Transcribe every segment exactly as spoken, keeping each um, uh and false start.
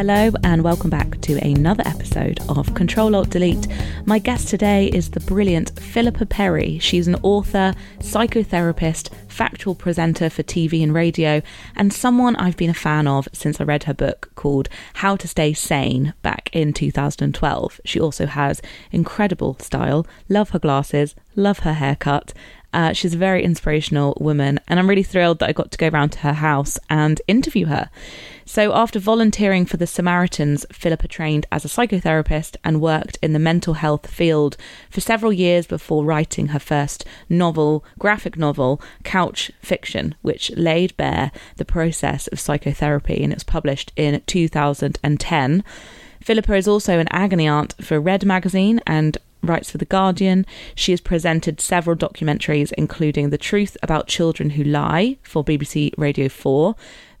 Hello and welcome back to another episode of Control-Alt-Delete. My guest today is the brilliant Philippa Perry. She's an author, psychotherapist, factual presenter for T V and radio, and someone I've been a fan of since I read her book called How to Stay Sane back in two thousand twelve. She also has incredible style, love her glasses, love her haircut. Uh, she's a very inspirational woman, and I'm really thrilled that I got to go round to her house and interview her. So after volunteering for the Samaritans, Philippa trained as a psychotherapist and worked in the mental health field for several years before writing her first novel, graphic novel, Couch Fiction, which laid bare the process of psychotherapy, and it was published in two thousand ten. Philippa is also an agony aunt for Red magazine and writes for The Guardian. She has presented several documentaries, including The Truth About Children Who Lie for B B C Radio four,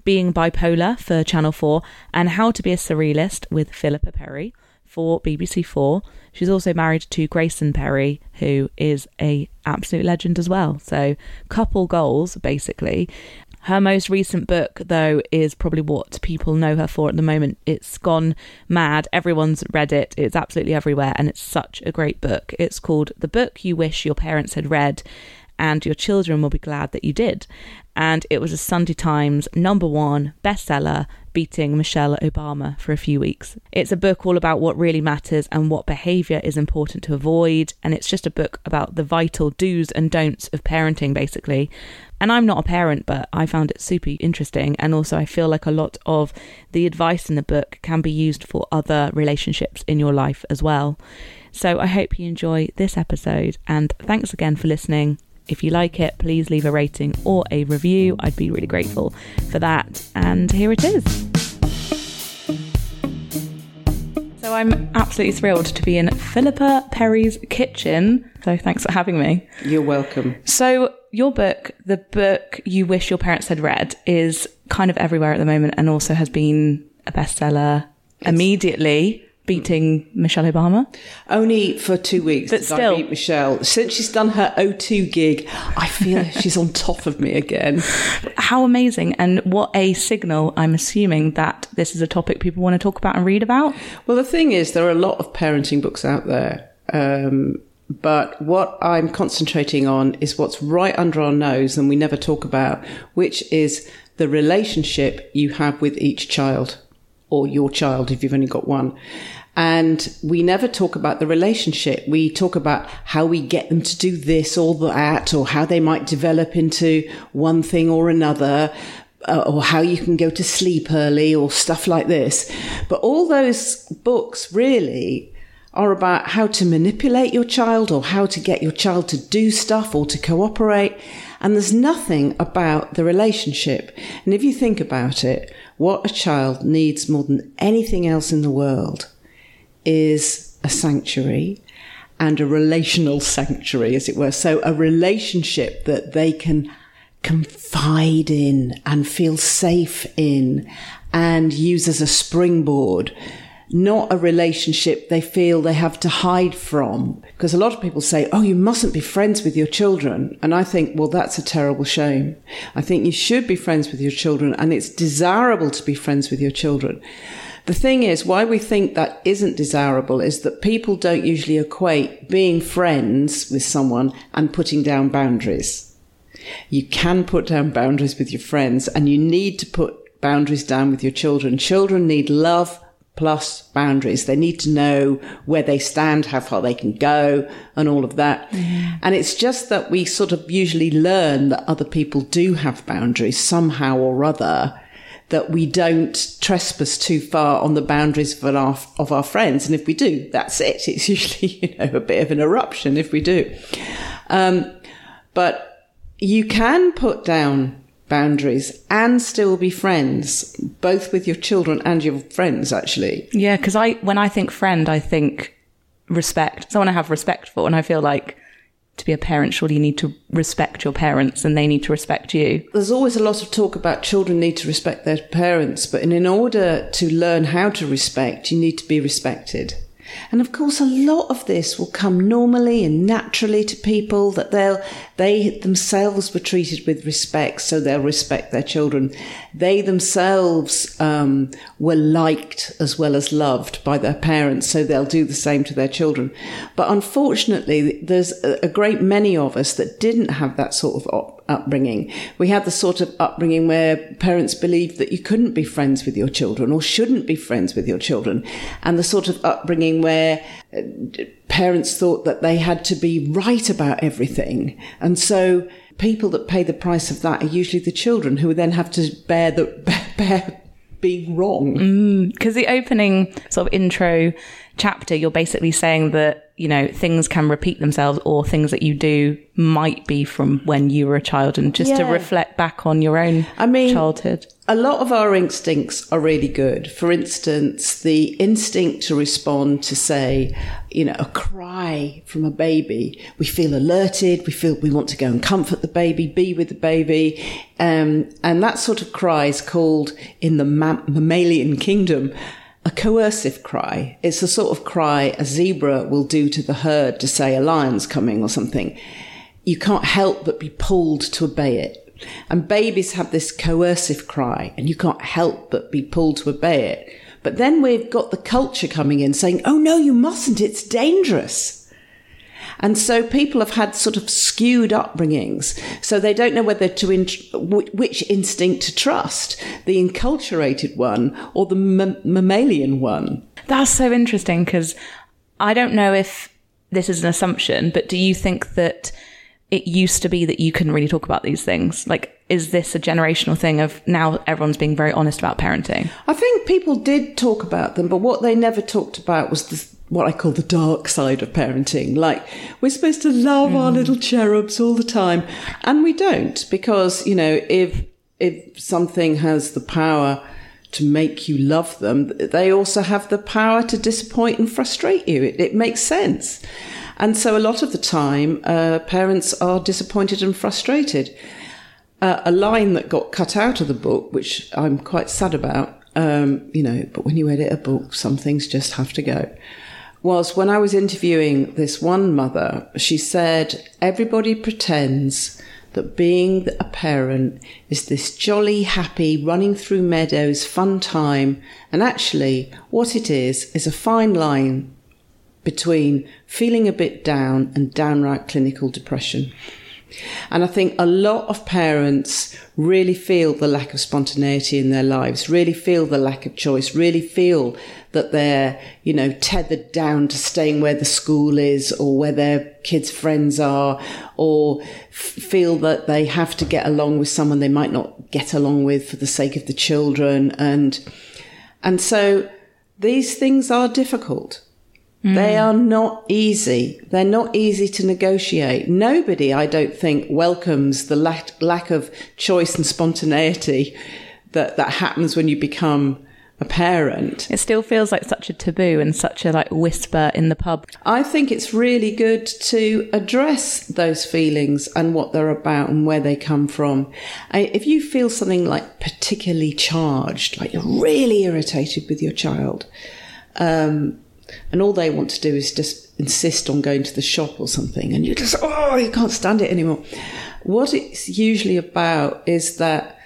Being Bipolar for Channel four, and How to Be a Surrealist with Philippa Perry for B B C four. She's also married to Grayson Perry, who is an absolute legend as well. So couple goals, basically. Her most recent book, though, is probably what people know her for at the moment. It's gone mad. Everyone's read it. It's absolutely everywhere. And it's such a great book. It's called The Book You Wish Your Parents Had Read, and Your Children Will Be Glad That You Did. And it was a Sunday Times number one bestseller, beating Michelle Obama for a few weeks. It's a book all about what really matters and what behaviour is important to avoid. And it's just a book about the vital do's and don'ts of parenting, basically. And I'm not a parent, but I found it super interesting. And also I feel like a lot of the advice in the book can be used for other relationships in your life as well. So I hope you enjoy this episode. And thanks again for listening. If you like it, please leave a rating or a review. I'd be really grateful for that. And here it is. So I'm absolutely thrilled to be in Philippa Perry's kitchen. So thanks for having me. You're welcome. So your book, The Book You Wish Your Parents Had Read, is kind of everywhere at the moment, and also has been a bestseller it's- immediately. Beating Michelle Obama? Only for two weeks. But still. I beat Michelle. Since she's done her O two gig, I feel she's on top of me again. How amazing. And what a signal, I'm assuming, that this is a topic people want to talk about and read about. Well, the thing is, there are a lot of parenting books out there. Um, but what I'm concentrating on is what's right under our nose and we never talk about, which is the relationship you have with each child, or your child if you've only got one. And we never talk about the relationship. We talk about how we get them to do this or that, or how they might develop into one thing or another, uh, or how you can go to sleep early or stuff like this. But all those books really are about how to manipulate your child or how to get your child to do stuff or to cooperate. And there's nothing about the relationship. And if you think about it, what a child needs more than anything else in the world is a sanctuary, and a relational sanctuary, as it were. So a relationship that they can confide in and feel safe in and use as a springboard, not a relationship they feel they have to hide from. Because a lot of people say, oh, you mustn't be friends with your children. And I think, well, that's a terrible shame. I think you should be friends with your children, and it's desirable to be friends with your children. The thing is, why we think that isn't desirable is that people don't usually equate being friends with someone and putting down boundaries. You can put down boundaries with your friends, and you need to put boundaries down with your children. Children need love plus boundaries. They need to know where they stand, how far they can go, and all of that. Mm-hmm. And it's just that we sort of usually learn that other people do have boundaries somehow or other, that we don't trespass too far on the boundaries of our, of our friends. And if we do, that's it. It's usually, you know, a bit of an eruption if we do. Um, but you can put down boundaries and still be friends, both with your children and your friends, actually. Yeah, because I, when I think friend, I think respect. Someone I have respect for. And I feel like, to be a parent, surely you need to respect your parents and they need to respect you. There's always a lot of talk about children need to respect their parents, but in order to learn how to respect, you need to be respected. And of course, a lot of this will come normally and naturally to people, that they'll, they themselves were treated with respect, so they'll respect their children. They themselves um, were liked as well as loved by their parents, so they'll do the same to their children. But unfortunately, there's a great many of us that didn't have that sort of op- upbringing. We had the sort of upbringing where parents believed that you couldn't be friends with your children or shouldn't be friends with your children, and the sort of upbringing where parents thought that they had to be right about everything. And so people that pay the price of that are usually the children, who then have to bear the bear being wrong. Because mm, the opening sort of intro chapter, you're basically saying that, you know, things can repeat themselves, or things that you do might be from when you were a child, and just yeah. to reflect back on your own I mean, childhood. A lot of our instincts are really good. For instance, the instinct to respond to, say, you know, a cry from a baby. We feel alerted. We feel we want to go and comfort the baby, be with the baby. Um, and that sort of cry is called, in the mam- mammalian kingdom, a coercive cry. It's the sort of cry a zebra will do to the herd to say a lion's coming or something. You can't help but be pulled to obey it. And babies have this coercive cry, and you can't help but be pulled to obey it. But then we've got the culture coming in saying, oh no, you mustn't, it's dangerous. And so people have had sort of skewed upbringings. So they don't know whether to, int- which instinct to trust, the enculturated one or the m- mammalian one. That's so interesting, because I don't know if this is an assumption, but do you think that it used to be that you couldn't really talk about these things? Like, is this a generational thing of now everyone's being very honest about parenting? I think people did talk about them, but what they never talked about was the what I call the dark side of parenting. Like, we're supposed to love mm. our little cherubs all the time, and we don't, because, you know, if if something has the power to make you love them, they also have the power to disappoint and frustrate you. It, it makes sense. And so a lot of the time, uh, parents are disappointed and frustrated. Uh, a line that got cut out of the book, which I'm quite sad about, um, you know, but when you edit a book, some things just have to go, was when I was interviewing this one mother, she said, everybody pretends that being a parent is this jolly, happy, running through meadows, fun time. And actually what it is, is a fine line between feeling a bit down and downright clinical depression. And I think a lot of parents really feel the lack of spontaneity in their lives, really feel the lack of choice, really feel that they're, you know, tethered down to staying where the school is or where their kids' friends are, or f- feel that they have to get along with someone they might not get along with for the sake of the children. And, and so these things are difficult. Mm. They are not easy. They're not easy to negotiate. Nobody, I don't think, welcomes the lack, lack of choice and spontaneity that, that happens when you become a parent. It still feels like such a taboo and such a like whisper in the pub. I think it's really good to address those feelings and what they're about and where they come from. I, if you feel something like particularly charged, like you're really irritated with your child, um, and all they want to do is just insist on going to the shop or something, and you just, oh, you can't stand it anymore. What it's usually about is that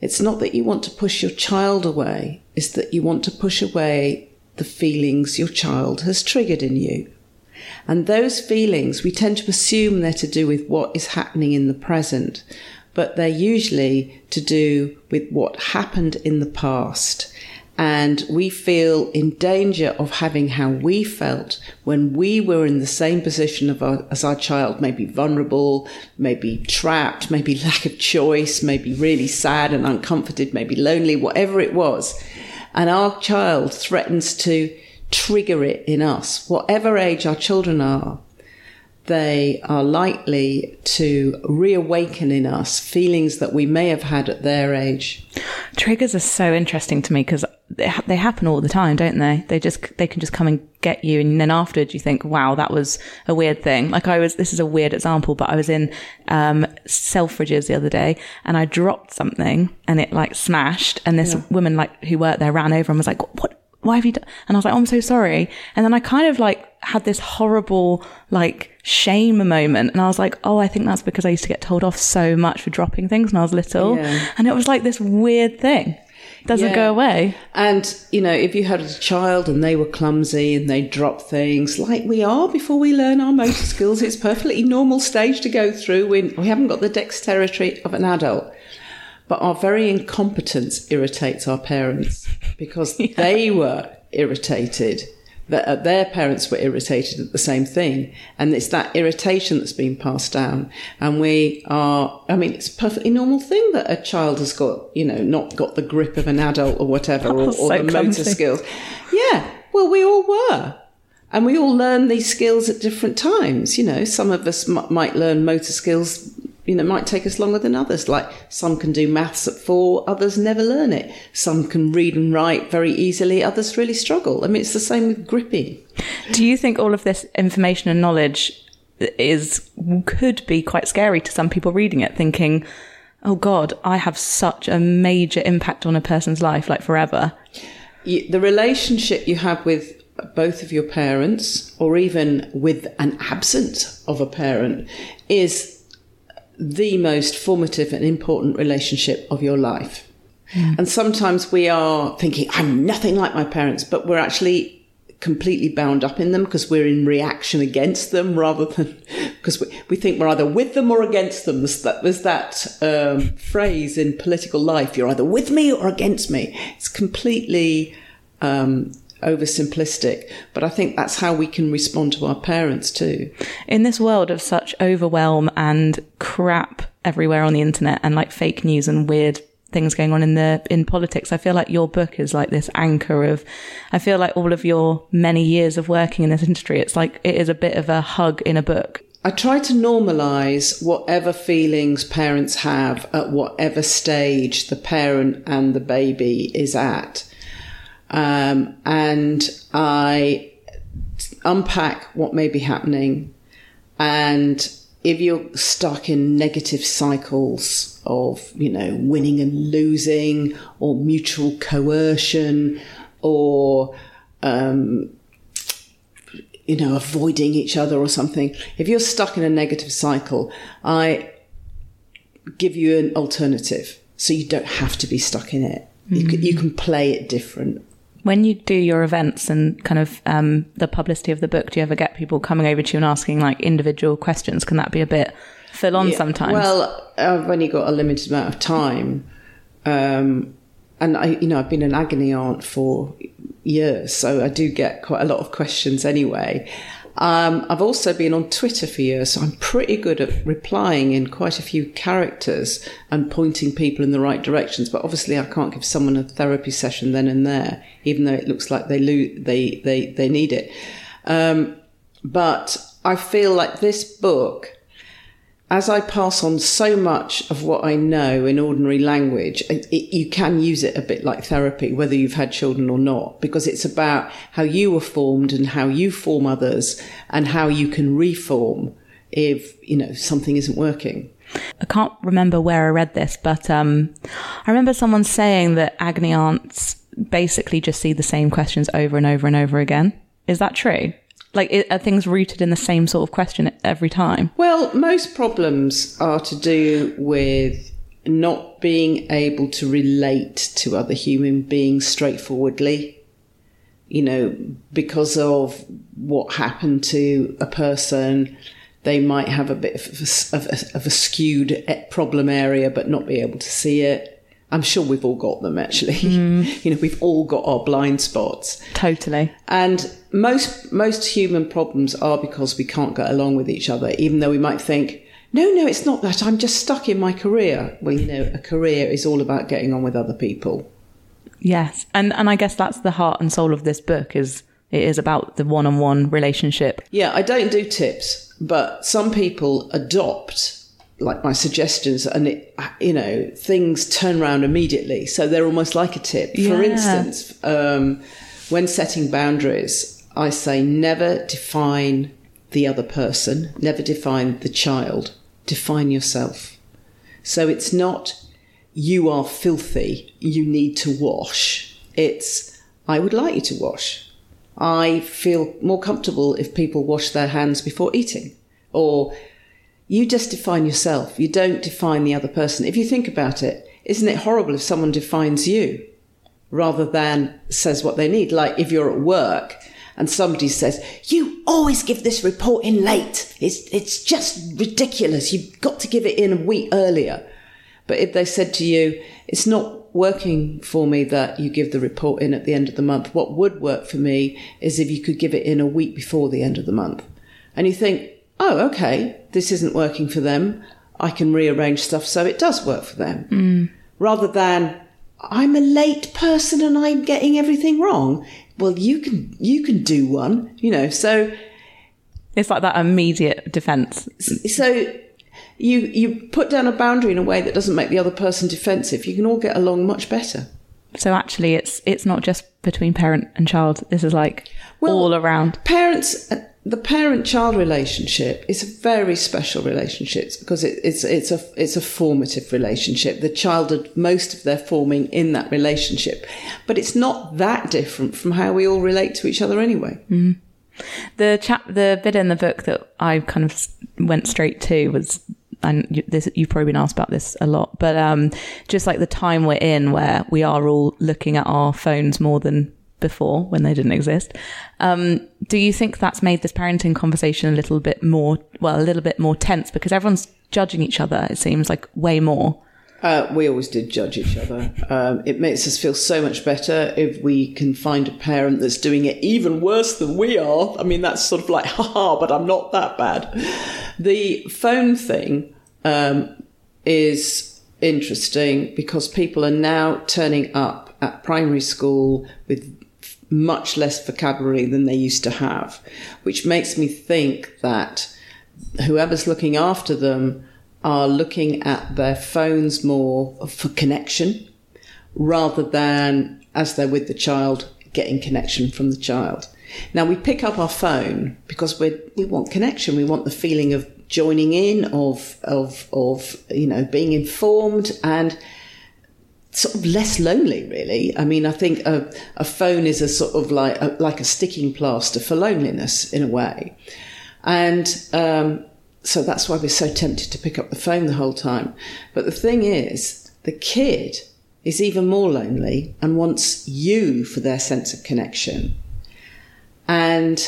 it's not that you want to push your child away, it's that you want to push away the feelings your child has triggered in you. And those feelings, we tend to assume they're to do with what is happening in the present, but they're usually to do with what happened in the past. And we feel in danger of having how we felt when we were in the same position of our, as our child, maybe vulnerable, maybe trapped, maybe lack of choice, maybe really sad and uncomforted, maybe lonely, whatever it was. And our child threatens to trigger it in us. Whatever age our children are, they are likely to reawaken in us feelings that we may have had at their age. Triggers are so interesting to me, because they, ha- they happen all the time, don't they? They just they can just come and get you, and then afterwards you think, wow, that was a weird thing. Like I was, this is a weird example, but I was in um, Selfridges the other day, and I dropped something, and it like smashed, and this yeah. woman like who worked there ran over and was like, what? why have you done? And I was like, oh, I'm so sorry. And then I kind of like had this horrible like shame moment, and I was like, oh, I think that's because I used to get told off so much for dropping things when I was little. Yeah. And it was like this weird thing. Doesn't yeah. go away. And, you know, if you had a child and they were clumsy and they dropped things like we are before we learn our motor skills, it's a perfectly normal stage to go through. When we haven't got the dexterity of an adult. But our very incompetence irritates our parents because yeah. they were irritated. That their parents were irritated at the same thing. And it's that irritation that's been passed down. And we are, I mean, it's a perfectly normal thing that a child has got, you know, not got the grip of an adult or whatever, or, so or the clumsy. motor skills. Yeah. Well, we all were. And we all learn these skills at different times. You know, some of us m- might learn motor skills, you know, might take us longer than others. Like some can do maths at four, others never learn it. Some can read and write very easily, others really struggle. I mean, it's the same with gripping. Do you think all of this information and knowledge is could be quite scary to some people reading it, thinking, oh God, I have such a major impact on a person's life, like forever? You, the relationship you have with both of your parents, or even with an absence of a parent, is the most formative and important relationship of your life. Yeah. And sometimes we are thinking, I'm nothing like my parents, but we're actually completely bound up in them because we're in reaction against them rather than because we, we think we're either with them or against them. There's that, there's that um, phrase in political life, you're either with me or against me. It's completely um oversimplistic, but I think that's how we can respond to our parents too. In this world of such overwhelm and crap everywhere on the internet, and like fake news and weird things going on in the in politics, I feel like your book is like this anchor of, I feel like all of your many years of working in this industry, it's like it is a bit of a hug in a book. I try to normalize whatever feelings parents have at whatever stage the parent and the baby is at. Um, and I unpack what may be happening. And if you're stuck in negative cycles of, you know, winning and losing or mutual coercion or, um, you know, avoiding each other or something, if you're stuck in a negative cycle, I give you an alternative so you don't have to be stuck in it. Mm-hmm. You can, you can play it different. When you do your events and kind of um, the publicity of the book, do you ever get people coming over to you and asking like individual questions? Can that be a bit full on yeah. sometimes? Well, I've only got a limited amount of time. Um, and, I, you know, I've been an agony aunt for years, so I do get quite a lot of questions anyway. Um, I've also been on Twitter for years, so I'm pretty good at replying in quite a few characters and pointing people in the right directions. But obviously I can't give someone a therapy session then and there, even though it looks like they lo- they, they, they need it. Um, but I feel like this book, as I pass on so much of what I know in ordinary language, it, it, you can use it a bit like therapy, whether you've had children or not, because it's about how you were formed and how you form others and how you can reform if, you know, something isn't working. I can't remember where I read this, but um, I remember someone saying that agony aunts basically just see the same questions over and over and over again. Is that true? Like, are things rooted in the same sort of question every time? Well, most problems are to do with not being able to relate to other human beings straightforwardly, you know, because of what happened to a person. They might have a bit of a, of a skewed problem area, but not be able to see it. I'm sure we've all got them, actually. Mm. You know, we've all got our blind spots. Totally. And most most human problems are because we can't get along with each other, even though we might think, no, no, it's not that. I'm just stuck in my career. Well, you know, a career is all about getting on with other people. Yes. And and I guess that's the heart and soul of this book, is it is about the one-on-one relationship. Yeah, I don't do tips, but some people adopt like my suggestions, and it, you know, things turn around immediately. So they're almost like a tip. Yeah. For instance, um, when setting boundaries, I say never define the other person, never define the child, define yourself. So it's not you are filthy, you need to wash. It's I would like you to wash. I feel more comfortable if people wash their hands before eating. Or you just define yourself. You don't define the other person. If you think about it, isn't it horrible if someone defines you rather than says what they need? Like if you're at work and somebody says, you always give this report in late. It's it's just ridiculous. You've got to give it in a week earlier. But if they said to you, it's not working for me that you give the report in at the end of the month. What would work for me is if you could give it in a week before the end of the month. And you think, oh, okay, this isn't working for them. I can rearrange stuff so it does work for them. Mm. Rather than, I'm a late person and I'm getting everything wrong. Well, you can you can do one, you know, so... It's like that immediate defence. So... You you put down a boundary in a way that doesn't make the other person defensive. You can all get along much better. So actually, it's it's not just between parent and child. This is like well, all around. Parents, the parent-child relationship is a very special relationship because it, it's it's a it's a formative relationship. The child did most of their forming in that relationship, but it's not that different from how we all relate to each other anyway. Mm-hmm. The chap, the bit in the book that I kind of went straight to was. And this, you've probably been asked about this a lot, but um, just like the time we're in where we are all looking at our phones more than before when they didn't exist. Um, do you think that's made this parenting conversation a little bit more, well, a little bit more tense because everyone's judging each other, it seems like way more? Uh, we always did judge each other. Um, it makes us feel so much better if we can find a parent that's doing it even worse than we are. I mean, that's sort of like, haha, but I'm not that bad. The phone thing... Um, is interesting because people are now turning up at primary school with f- much less vocabulary than they used to have, which makes me think that whoever's looking after them are looking at their phones more for connection rather than, as they're with the child, getting connection from the child. Now, we pick up our phone because we we want connection. We want the feeling of joining in, of, of, of, you know, being informed and sort of less lonely, really. I mean, I think a, a phone is a sort of like a, like a sticking plaster for loneliness in a way. And um, so that's why we're so tempted to pick up the phone the whole time. But the thing is, the kid is even more lonely and wants you for their sense of connection. And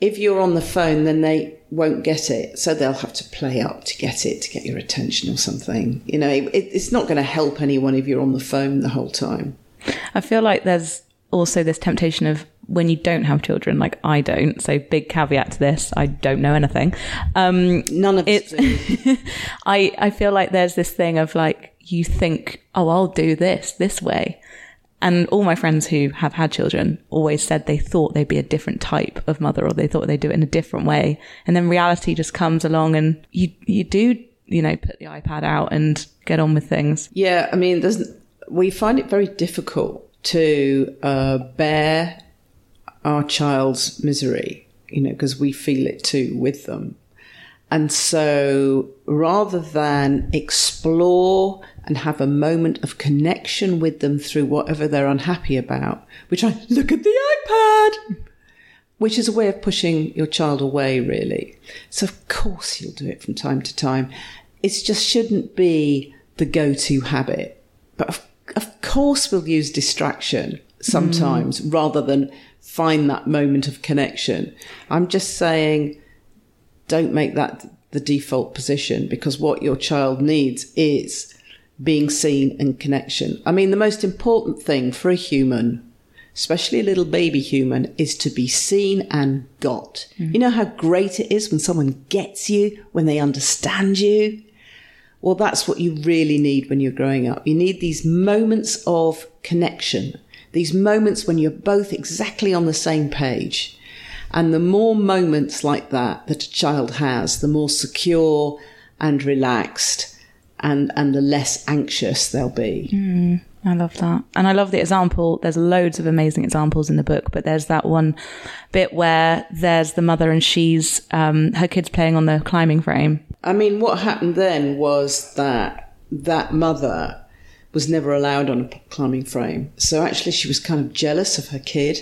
if you're on the phone, then they won't get it. So they'll have to play up to get it, to get your attention or something. You know, it, it's not going to help anyone if you're on the phone the whole time. I feel like there's also this temptation of when you don't have children, like I don't. So big caveat to this, I don't know anything. Um, None of us do. I, I feel like there's this thing of like, you think, oh, I'll do this this way. And all my friends who have had children always said they thought they'd be a different type of mother or they thought they'd do it in a different way. And then reality just comes along and you you do, you know, put the iPad out and get on with things. Yeah, I mean, there's, we find it very difficult to uh, bear our child's misery, you know, because we feel it too with them. And so rather than explore and have a moment of connection with them through whatever they're unhappy about, we try, look at the iPad, which is a way of pushing your child away, really. So, of course, you'll do it from time to time. It just shouldn't be the go-to habit. But, of, of course, we'll use distraction sometimes mm. rather than find that moment of connection. I'm just saying... Don't make that the default position because what your child needs is being seen and connection. I mean, the most important thing for a human, especially a little baby human, is to be seen and got. Mm-hmm. You know how great it is when someone gets you, when they understand you? Well, that's what you really need when you're growing up. You need these moments of connection, these moments when you're both exactly on the same page. And the more moments like that that a child has, the more secure and relaxed and, and the less anxious they'll be. Mm, I love that. And I love the example. There's loads of amazing examples in the book, but there's that one bit where there's the mother and she's, um, her kid's playing on the climbing frame. I mean, what happened then was that that mother was never allowed on a climbing frame. So actually she was kind of jealous of her kid.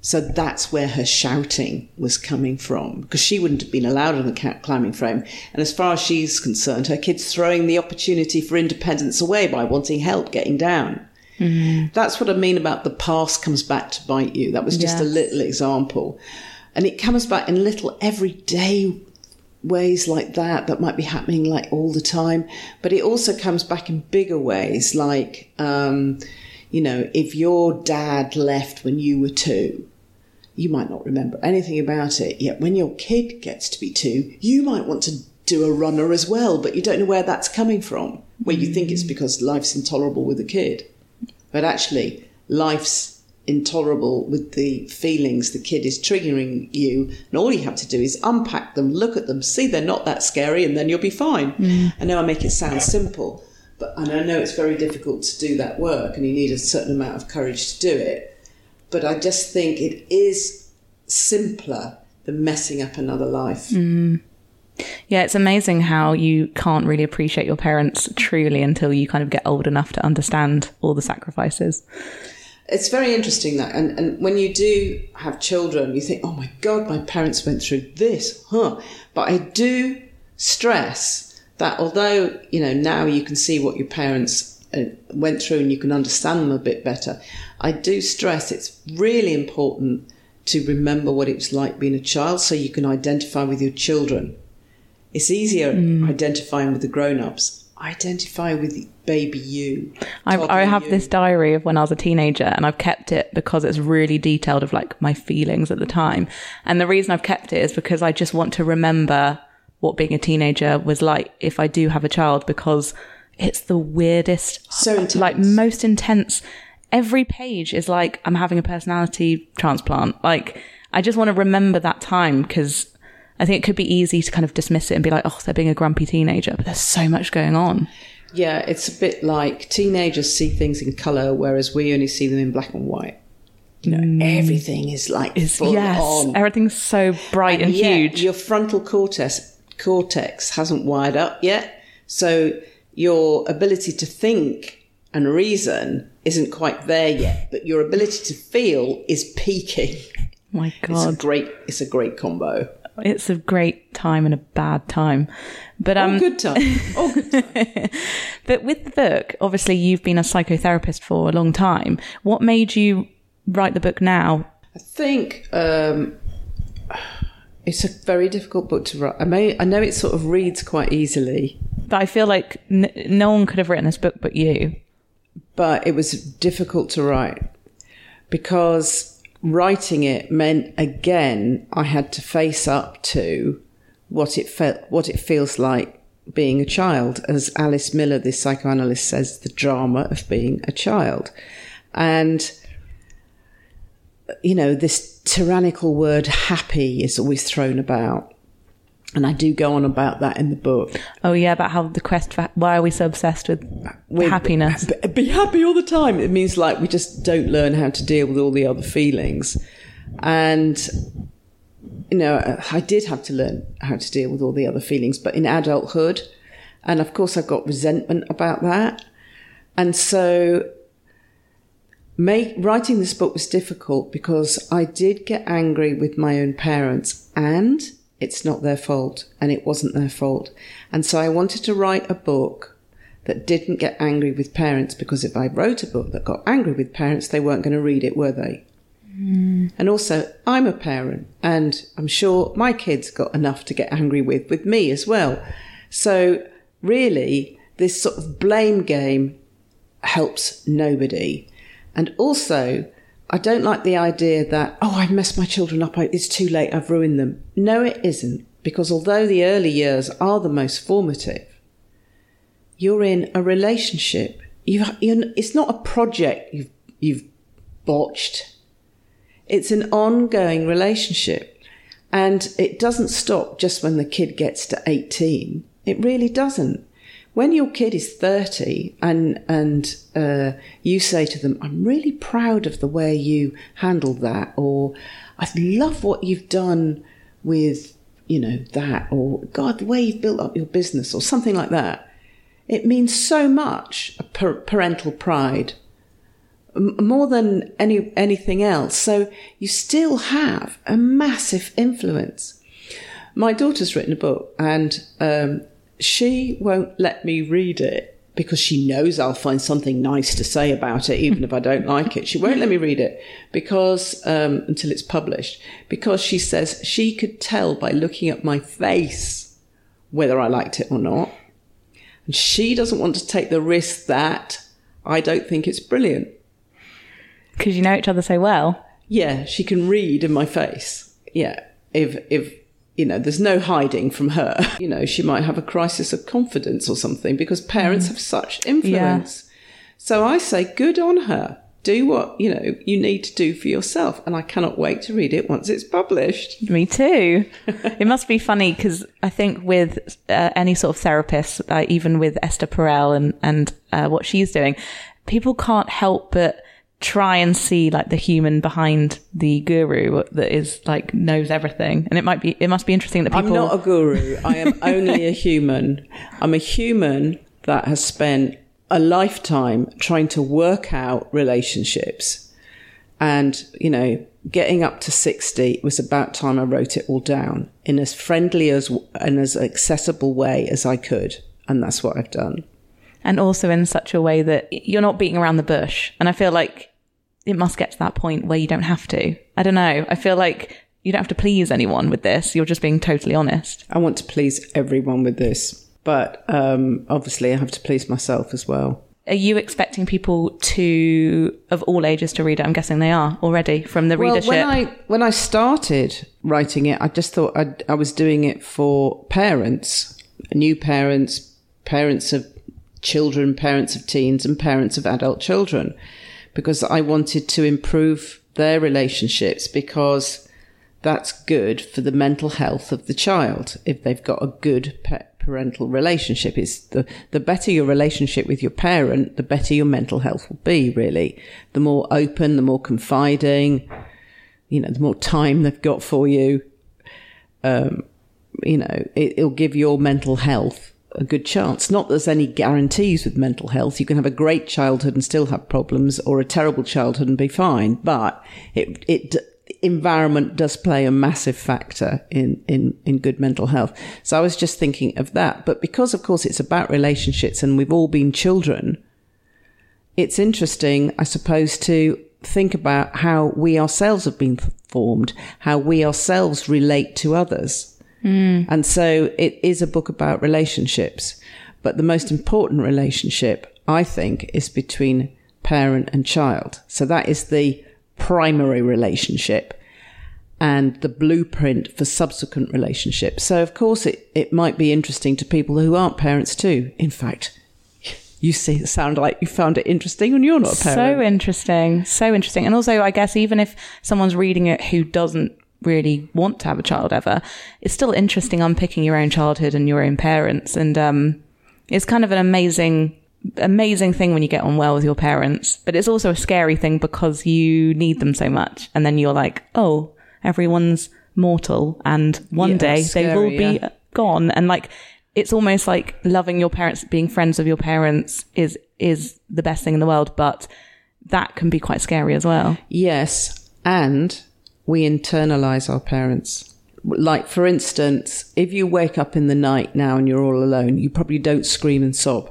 So that's where her shouting was coming from, because she wouldn't have been allowed on the climbing frame. And as far as she's concerned, her kid's throwing the opportunity for independence away by wanting help getting down. Mm-hmm. That's what I mean about the past comes back to bite you. That was just yes. a little example. And it comes back in little everyday ways like that, that might be happening like all the time. But it also comes back in bigger ways, like, um, you know, if your dad left when you were two, you might not remember anything about it. Yet when your kid gets to be two, you might want to do a runner as well, but you don't know where that's coming from, where you think it's because life's intolerable with a kid. But actually, life's intolerable with the feelings the kid is triggering you, and all you have to do is unpack them, look at them, see they're not that scary, and then you'll be fine. Mm. I know I make it sound simple, but and I know it's very difficult to do that work, and you need a certain amount of courage to do it. But I just think it is simpler than messing up another life. Mm. Yeah, it's amazing how you can't really appreciate your parents truly until you kind of get old enough to understand all the sacrifices. It's very interesting that, and, and when you do have children, you think, oh my God, my parents went through this, huh? But I do stress that although, you know, now you can see what your parents uh, went through and you can understand them a bit better, I do stress it's really important to remember what it was like being a child so you can identify with your children. It's easier mm. identifying with the grown-ups. Identify with baby you. I've, I have you. This diary of when I was a teenager, and I've kept it because it's really detailed of like my feelings at the time. And the reason I've kept it is because I just want to remember what being a teenager was like if I do have a child, because it's the weirdest, so intense. Like most intense. Every page is like, I'm having a personality transplant. Like, I just want to remember that time because I think it could be easy to kind of dismiss it and be like, oh, they're being a grumpy teenager, but there's so much going on. Yeah, it's a bit like teenagers see things in colour, whereas we only see them in black and white. You know, mm. everything is like full yes, on. Everything's so bright and, and yet, huge. Your frontal cortex, cortex hasn't wired up yet, so your ability to think and reason isn't quite there yet, but your ability to feel is peaking. My God. It's a great, it's a great combo. It's a great time and a bad time. But um, oh, good time. Oh, good time. But with the book, obviously you've been a psychotherapist for a long time. What made you write the book now? I think um, it's a very difficult book to write. I, may, I know it sort of reads quite easily. But I feel like n- no one could have written this book but you. But it was difficult to write because writing it meant, again, I had to face up to what it felt, what it feels like being a child. As Alice Miller, this psychoanalyst, says, the drama of being a child. And, you know, this tyrannical word happy is always thrown about. And I do go on about that in the book. Oh, yeah, about how the quest for... Why are we so obsessed with, with happiness? Be, be happy all the time. It means, like, we just don't learn how to deal with all the other feelings. And, you know, I did have to learn how to deal with all the other feelings, but in adulthood. And, of course, I've got resentment about that. And so make, writing this book was difficult because I did get angry with my own parents and... it's not their fault, and it wasn't their fault. And so I wanted to write a book that didn't get angry with parents, because if I wrote a book that got angry with parents, they weren't going to read it, were they? Mm. And also, I'm a parent, and I'm sure my kids got enough to get angry with, with me as well. So really, this sort of blame game helps nobody. And also, I don't like the idea that, oh, I've messed my children up, it's too late, I've ruined them. No, it isn't, because although the early years are the most formative, you're in a relationship. You, you're, it's not a project you've, you've botched. It's an ongoing relationship. And it doesn't stop just when the kid gets to eighteen. It really doesn't. When your kid is thirty and and uh, you say to them, I'm really proud of the way you handled that, or I love what you've done with, you know, that, or God, the way you've built up your business, or something like that, it means so much. A per- parental pride m- more than any anything else. So you still have a massive influence. My daughter's written a book, and um, she won't let me read it because she knows I'll find something nice to say about it, even if I don't like it. She won't let me read it because um, until it's published, because she says she could tell by looking at my face whether I liked it or not. And she doesn't want to take the risk that I don't think it's brilliant. Because you know each other so well. Yeah, she can read in my face. Yeah, if if... you know, there's no hiding from her. You know, she might have a crisis of confidence or something because parents mm. have such influence. Yeah. So I say, good on her. Do what, you know, you need to do for yourself. And I cannot wait to read it once it's published. Me too. It must be funny because I think with uh, any sort of therapist, uh, even with Esther Perel and, and uh, what she's doing, people can't help but try and see like the human behind the guru that is like knows everything. And it might be it must be interesting that people... I'm not a guru. I am only a human. I'm a human that has spent a lifetime trying to work out relationships. And, you know, getting up to sixty, it was about time I wrote it all down in as friendly as and as accessible way as I could. And that's what I've done. And also in such a way that you're not beating around the bush. And I feel like it must get to that point where you don't have to. I don't know. I feel like you don't have to please anyone with this. You're just being totally honest. I want to please everyone with this. But um, obviously I have to please myself as well. Are you expecting people to, of all ages, to read it? I'm guessing they are already from the well, readership. When I, when I started writing it, I just thought I'd, I was doing it for parents, new parents, parents of children, parents of teens, and parents of adult children, because I wanted to improve their relationships, because that's good for the mental health of the child if they've got a good pa- parental relationship. It's the, the better your relationship with your parent, the better your mental health will be, really. The more open, the more confiding, you know, the more time they've got for you, um, you know, it, it'll give your mental health a good chance. Not that there's any guarantees with mental health. You can have a great childhood and still have problems, or a terrible childhood and be fine. But it, it environment does play a massive factor in, in, in good mental health. So I was just thinking of that. But because, of course, it's about relationships and we've all been children, it's interesting, I suppose, to think about how we ourselves have been formed, how we ourselves relate to others. Mm. And so it is a book about relationships. But the most important relationship, I think, is between parent and child. So that is the primary relationship and the blueprint for subsequent relationships. So, of course, it, it might be interesting to people who aren't parents too. In fact, you see, sound like you found it interesting and you're not a parent. So interesting. So interesting. And also, I guess, even if someone's reading it who doesn't really want to have a child ever, it's still interesting unpicking your own childhood and your own parents. And um it's kind of an amazing amazing thing when you get on well with your parents, but it's also a scary thing because you need them so much, and then you're like, oh, everyone's mortal and one yeah, day scary, they will be yeah. gone. And like, it's almost like loving your parents, being friends with your parents is is the best thing in the world, but that can be quite scary as well. Yes. And we internalize our parents. Like, for instance, if you wake up in the night now and you're all alone, you probably don't scream and sob,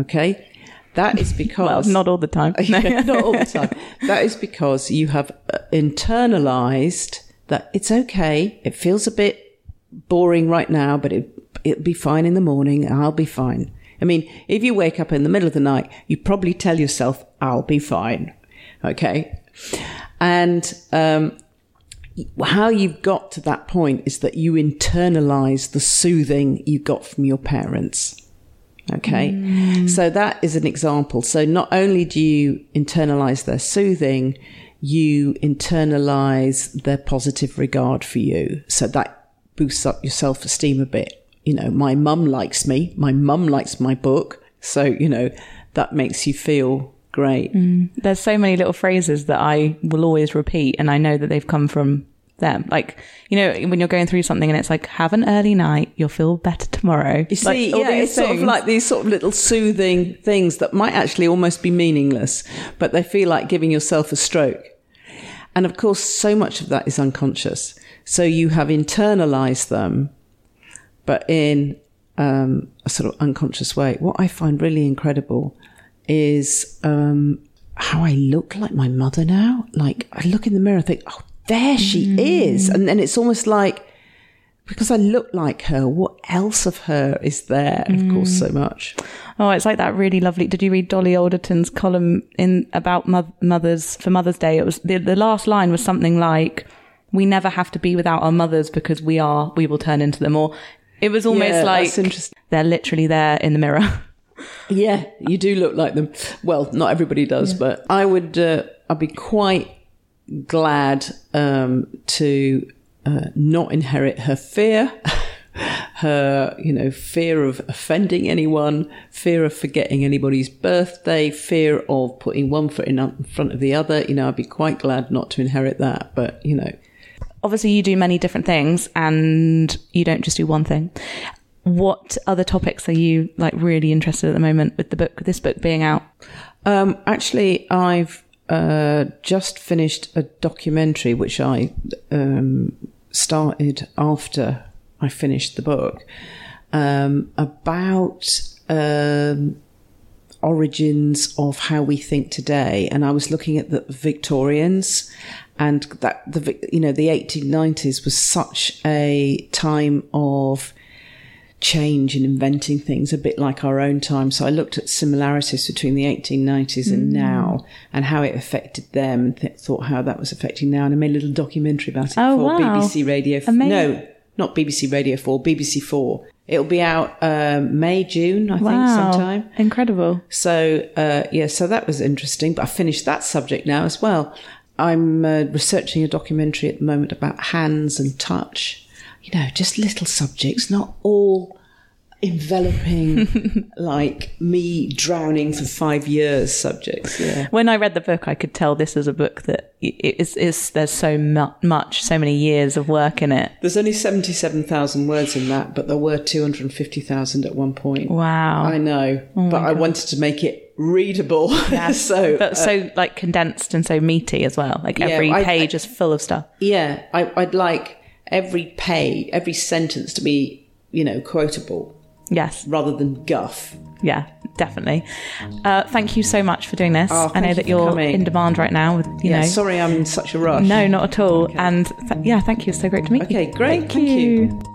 okay? That is because... well, not all the time. No. Not all the time. That is because you have internalized that it's okay, it feels a bit boring right now, but it, it'll be fine in the morning, I'll be fine. I mean, if you wake up in the middle of the night, you probably tell yourself, I'll be fine, okay? And... um how you've got to that point is that you internalize the soothing you got from your parents. Okay. Mm. So that is an example. So not only do you internalize their soothing, you internalize their positive regard for you. So that boosts up your self-esteem a bit. You know, my mum likes me. My mum likes my book. So, you know, that makes you feel great. Mm. There's so many little phrases that I will always repeat, and I know that they've come from them. Like, you know, when you're going through something and it's like, have an early night, you'll feel better tomorrow. You see, like, all yeah, these it's things. Sort of like these sort of little soothing things that might actually almost be meaningless, but they feel like giving yourself a stroke. And of course, so much of that is unconscious. So you have internalized them, but in um, a sort of unconscious way. What I find really incredible is um, how I look like my mother now. Like, I look in the mirror and think, oh, there she mm. is. And then it's almost like, because I look like her, what else of her is there? Mm. Of course, so much. Oh, it's like that really lovely. Did you read Dolly Alderton's column in about mo- mothers for Mother's Day? It was the, the last line was something like, we never have to be without our mothers because we are, we will turn into them. Or it was almost yeah, like they're literally there in the mirror. Yeah, you do look like them. Well, not everybody does, yeah. but I would, uh, I'd be quite glad um, to uh, not inherit her fear, her, you know, fear of offending anyone, fear of forgetting anybody's birthday, fear of putting one foot in front of the other. You know, I'd be quite glad not to inherit that, but, you know. Obviously, you do many different things and you don't just do one thing. What other topics are you like really interested at the moment with the book, this book being out? Um, actually, I've uh, just finished a documentary, which I um, started after I finished the book, um, about um, origins of how we think today. And I was looking at the Victorians, and that the you know the eighteen nineties was such a time of change and inventing things, a bit like our own time. So I looked at similarities between the eighteen nineties and mm. now, and how it affected them, and th- thought how that was affecting now. And I made a little documentary about it oh, for wow. B B C Radio four. No, not B B C Radio four, B B C four. It'll be out uh, May, June, I wow. think, sometime. Incredible. So, uh, yeah, so that was interesting. But I finished that subject now as well. I'm uh, researching a documentary at the moment about hands and touch. You know, just little subjects, not all enveloping, like me drowning for five years subjects. Yeah. When I read the book, I could tell this is a book that is, is there's so much, so many years of work in it. There's only seventy-seven thousand words in that, but there were two hundred fifty thousand at one point. Wow. I know, oh but I wanted to make it readable. Yes. so but uh, so like condensed and so meaty as well. Like yeah, every I, page I, is full of stuff. Yeah, I, I'd like every page, every sentence to be, you know, quotable. Yes. Rather than guff. Yeah, definitely. Uh, thank you so much for doing this. Oh, I know that you you're in demand right now. With, you yeah, know. Sorry I'm in such a rush. No, not at all. Okay. And th- yeah, thank you. It's so great to meet okay, you. Okay, great. Thank, thank you. you.